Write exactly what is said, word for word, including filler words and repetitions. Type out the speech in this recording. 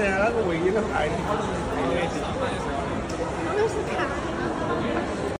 này nó có quỳ với nó tại.